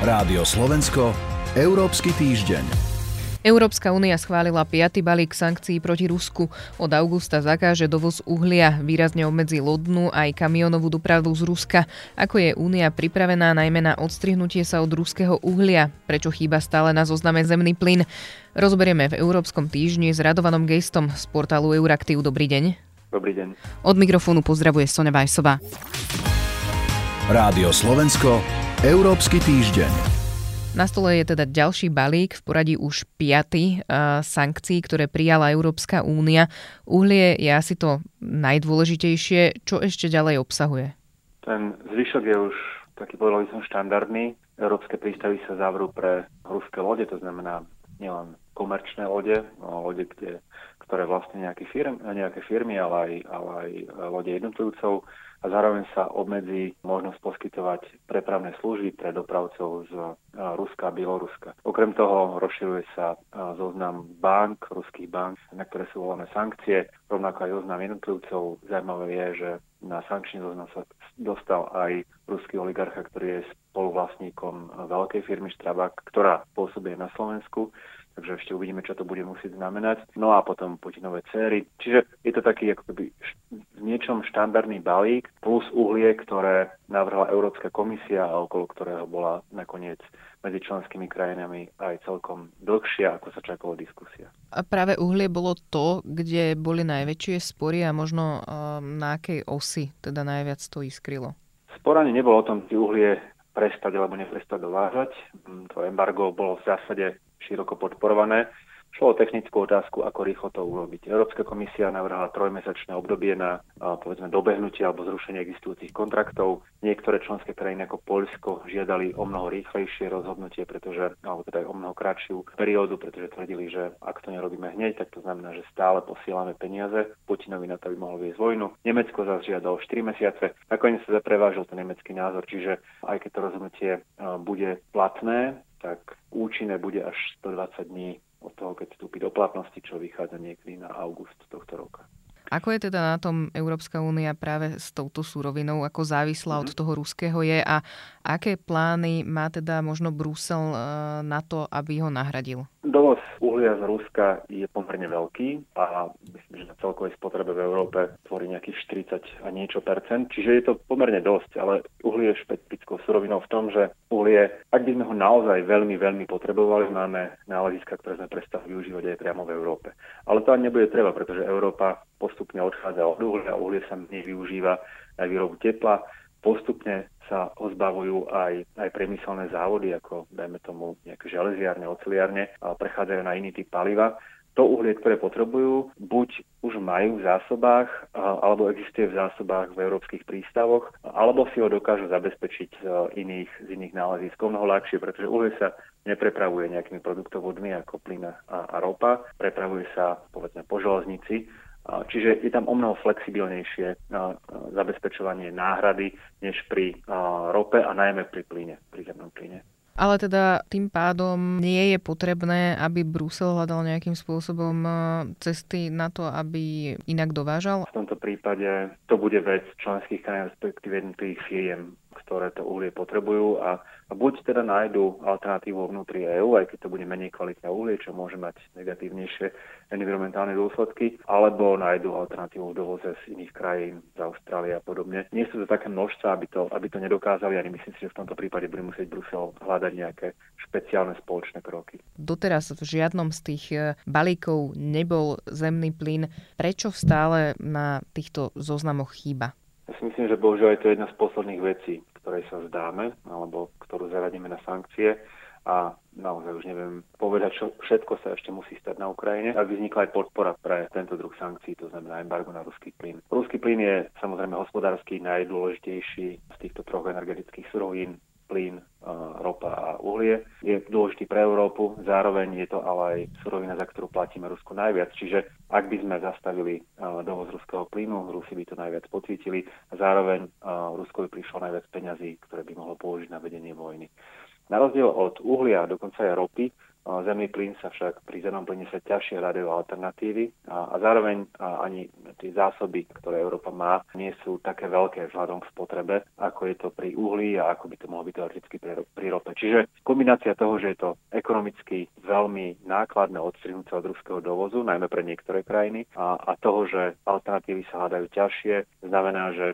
Rádio Slovensko, Európsky týždeň. Európska únia schválila 5. balík sankcií proti Rusku. Od augusta zakáže dovoz uhlia, výrazne obmedzí lodnú aj kamionovú dopravu z Ruska. Ako je únia pripravená najmä na odstrihnutie sa od ruského uhlia? Prečo chýba stále na zozname zemný plyn? Rozoberieme v Európskom týždni s Radovanom Geistom z portálu Euraktiv. Dobrý deň. Dobrý deň. Od mikrofónu pozdravuje Soňa Weissová. Rádio Slovensko, Európsky týždeň. Na stole je teda ďalší balík, v poradí už 5. sankcií, ktoré prijala Európska únia. Uhlie je asi to najdôležitejšie. Čo ešte ďalej obsahuje? Ten zvyšok je už taký, povedal by som, štandardný. Európske prístavy sa zavrú pre ruské lode, to znamená nielen komerčné lode, lode, ktoré vlastne nejaké firmy, ale aj lode jednotlivcov. A zároveň sa obmedzí možnosť poskytovať prepravné služby pre dopravcov z Ruska a Bieloruska. Okrem toho rozširuje sa zoznam bank, ruských bank, na ktoré sú volené sankcie. Rovnako aj zoznam jednotlivcov. Zaujímavé je, že na sankčný zoznam sa dostal aj ruský oligarcha, ktorý je spoluvlastníkom veľkej firmy Strabag, ktorá pôsobí na Slovensku. Takže ešte uvidíme, čo to bude musieť znamenať. No a potom Putinové céry. Čiže je to taký akoby v niečom štandardný balík plus uhlie, ktoré navrhla Európska komisia a okolo ktorého bola nakoniec medzi členskými krajinami aj celkom dlhšia, ako sa čakalo diskusia. A práve uhlie bolo to, kde boli najväčšie spory a možno na akej osi teda najviac to iskrylo? Sporanie nebolo o tom, či uhlie prestať alebo neprestať dovážať. To embargo bolo v zásade široko podporované. Šlo o technickú otázku, ako rýchlo to urobiť. Európska komisia navrhla 3-mesačné obdobie na povedzme dobehnutie alebo zrušenie existujúcich kontraktov. Niektoré členské krajiny ako Poľsko žiadali o mnoho rýchlejšie rozhodnutie, pretože alebo teda aj o mnoho kratšiu periódu, pretože tvrdili, že ak to nerobíme hneď, tak to znamená, že stále posielame peniaze Putinovi na to, aby mohol viesť vojnu. Nemecko zase žiadalo 4 mesiace. Nakoniec sa prevážil ten nemecký názor, čiže aj keď to rozhodnutie bude platné, tak účinné bude až 120 dní od toho, keď vstúpi do platnosti, čo vychádza niekedy na august tohto roka. Ako je teda na tom Európska únia práve s touto surovinou, ako závislá od toho ruského je a aké plány má teda možno Brusel na to, aby ho nahradil? Dovoz uhlia z Ruska je pomerne veľký a myslím, že na celkovej spotrebe v Európe tvorí nejakých 40 a niečo percent, čiže je to pomerne dosť, ale uhlie je špecifickou surovinou v tom, že uhlie, ak by sme ho naozaj veľmi, veľmi potrebovali, máme náleziska, ktoré sme prestali využívať aj priamo v Európe. Ale to ani nebude treba, pretože Európa postupne odchádza od uhlia, uhlie sa menej využíva na výrobu tepla, postupne sa ozbavujú aj priemyselné závody, ako dajme tomu nejaké železiarne, oceliarne, ale prechádzajú na iný typ paliva. To uhlie, ktoré potrebujú, buď už majú v zásobách, alebo existuje v zásobách v európskych prístavoch, alebo si ho dokážu zabezpečiť z iných nálezísk. Mnoho ľahšie, pretože uhlie sa neprepravuje nejakými produktovodmi ako plyn a ropa, prepravuje sa povedzme po železnici. Čiže je tam o mnoho flexibilnejšie zabezpečovanie náhrady než pri rope a najmä pri plyne, pri zemnom plyne. Ale teda tým pádom nie je potrebné, aby Brusel hľadal nejakým spôsobom cesty na to, aby inak dovážal? V tomto prípade to bude vec členských krajín, respektíve jednotlivých firiem, ktoré to uhlie potrebujú a buď teda nájdu alternatívu vnútri EÚ, aj keď to bude menej kvalitné uhlie, čo môže mať negatívnejšie environmentálne dôsledky, alebo nájdu alternatívu v dovoze z iných krajín, z Austrálie a podobne. Nie sú to také množstva, aby to nedokázali, ani myslím si, že v tomto prípade bude musieť Brusel hľadať nejaké špeciálne spoločné kroky. Doteraz v žiadnom z tých balíkov nebol zemný plyn. Prečo stále na týchto zoznamoch chýba? Ja si myslím, že bohužiaľ je to jedna z posledných vecí, ktorej sa zdáme, alebo ktorú zaradíme na sankcie. A naozaj už neviem povedať, čo všetko sa ešte musí stať na Ukrajine, aby vznikla aj podpora pre tento druh sankcií, to znamená embargo na ruský plyn. Ruský plyn je samozrejme hospodársky najdôležitejší z týchto troch energetických surovín. Plyn, ropa a uhlie. Je dôležitý pre Európu, zároveň je to ale aj surovina, za ktorú platíme Rusku najviac. Čiže ak by sme zastavili dovoz ruského plynu, Rusi by to najviac pocítili a zároveň Rusko by prišlo najviac peňazí, ktoré by mohlo použiť na vedenie vojny. Na rozdiel od uhlia, dokonca aj ropy, Zemný plyn sa však pri zemnom plyne sa ťažšie hľadajú alternatívy a zároveň ani tie zásoby, ktoré Európa má, nie sú také veľké vzhľadom k spotrebe, ako je to pri uhli a ako by to mohlo byť teoreticky pri rope. Čiže kombinácia toho, že je to ekonomicky veľmi nákladné odstrihnúť od ruského dovozu, najmä pre niektoré krajiny, a toho, že alternatívy sa hľadajú ťažšie, znamená, že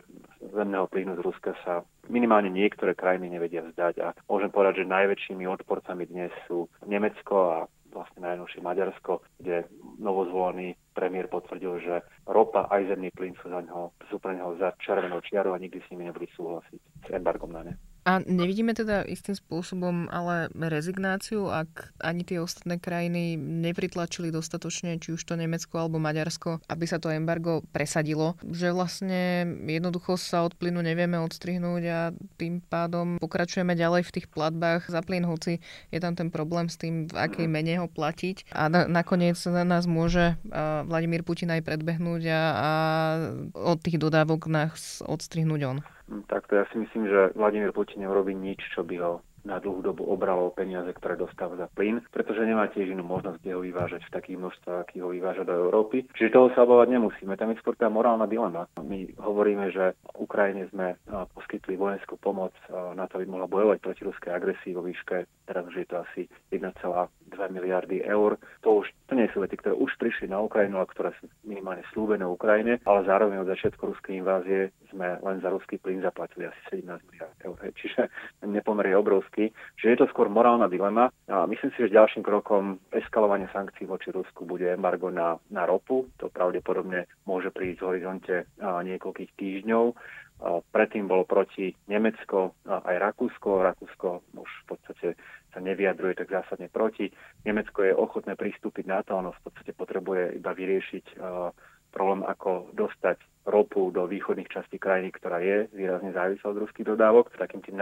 zemného plynu z Ruska sa minimálne niektoré krajiny nevedia vzdať a môžem povedať, že najväčšími odporcami dnes sú Nemecko a vlastne najnovšie Maďarsko, kde novozvolený premiér potvrdil, že ropa aj zemný plyn sú pre neho za červenou čiarou a nikdy s nimi nebudú súhlasiť s embargom na ne. A nevidíme teda istým spôsobom ale rezignáciu, ak ani tie ostatné krajiny nepritlačili dostatočne, či už to Nemecko alebo Maďarsko, aby sa to embargo presadilo, že vlastne jednoducho sa od plynu nevieme odstrihnúť a tým pádom pokračujeme ďalej v tých platbách za plyn, hoci je tam ten problém s tým, v akej mene ho platiť. A nakoniec na nás môže Vladimír Putin aj predbehnúť a od tých dodávok nás odstrihnúť on. Takto ja si myslím, že Vladimír Putin neurobí nič, čo by ho na dlhú dobu obralo peniaze, ktoré dostáva za plyn, pretože nemá tiež inú možnosť, kde ho vyvážať v takých množstvách, aký ho vyváža do Európy. Čiže toho sa obávať nemusíme. Tam je skôr tá morálna dilema. My hovoríme, že Ukrajine sme poskytli vojenskú pomoc na to, aby mohla bojovať proti ruskej agresii vo výške, teraz už je to asi 1,2 miliardy eur. To nie sú veci, ktoré už prišli na Ukrajinu, a ktoré sú minimálne slúbené Ukrajine, ale zároveň od začiatku ruskej invázie sme len za ruský plyn zaplatili asi 17 miliard eur. Čiže nepomer je obrovský. Čiže je to skôr morálna dilema a myslím si, že ďalším krokom eskalovania sankcií voči Rusku bude embargo na ropu. To pravdepodobne môže prísť v horizonte niekoľkých týždňov. Predtým bolo proti Nemecko aj Rakúsko. Rakúsko už v podstate sa nevyjadruje tak zásadne proti. Nemecko je ochotné pristúpiť na to, ono v podstate potrebuje iba vyriešiť problém, ako dostať ropu do východných častí krajiny, ktorá je výrazne závislá od ruských dodávok. Takým tým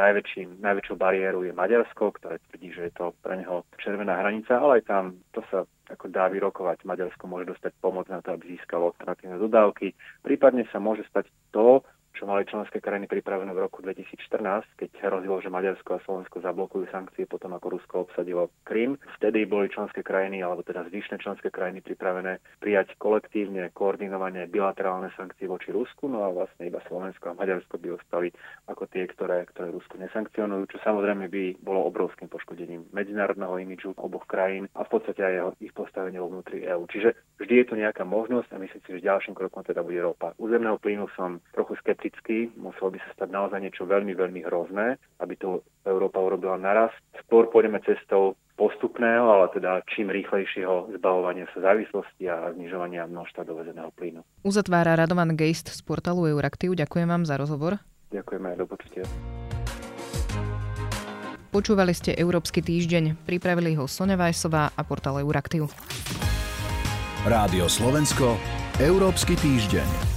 najväčšou bariérou je Maďarsko, ktoré tvrdí, že je to pre neho červená hranica, ale aj tam to sa ako dá vyrokovať. Maďarsko môže dostať pomoc na to, aby získalo alternatívne dodávky. Prípadne sa môže stať to, čo mali členské krajiny pripravené v roku 2014, keď hrozilo, že Maďarsko a Slovensko zablokujú sankcie potom, ako Rusko obsadilo Krym. Vtedy boli členské krajiny, alebo teda zvyšné členské krajiny pripravené prijať kolektívne, koordinovane bilaterálne sankcie voči Rusku, no a vlastne iba Slovensko a Maďarsko by ostali ako tie, ktoré Rusko nesankcionujú, čo samozrejme by bolo obrovským poškodením medzinárodného imidžu oboch krajín a v podstate aj ich postavenie vo vnútri EÚ. Čiže vždy je to nejaká možnosť a myslím si, že ďalším krokom teda bude ropa. U zemného plynu som trochu skeptický. Muselo by sa stať naozaj niečo veľmi, veľmi hrozné, aby to Európa urobila naraz. Skôr pôjdeme cestou postupného, ale teda čím rýchlejšieho zbavovania sa závislosti a znižovania množstva dovezeného plynu. Uzatvára Radovan Geist z portálu Euraktiv. Ďakujem vám za rozhovor. Ďakujeme aj do počutia. Počúvali ste Európsky týždeň. Pripravili ho Soňa Weissová a portál Euraktiv. Rádio Slovensko, Európsky týždeň.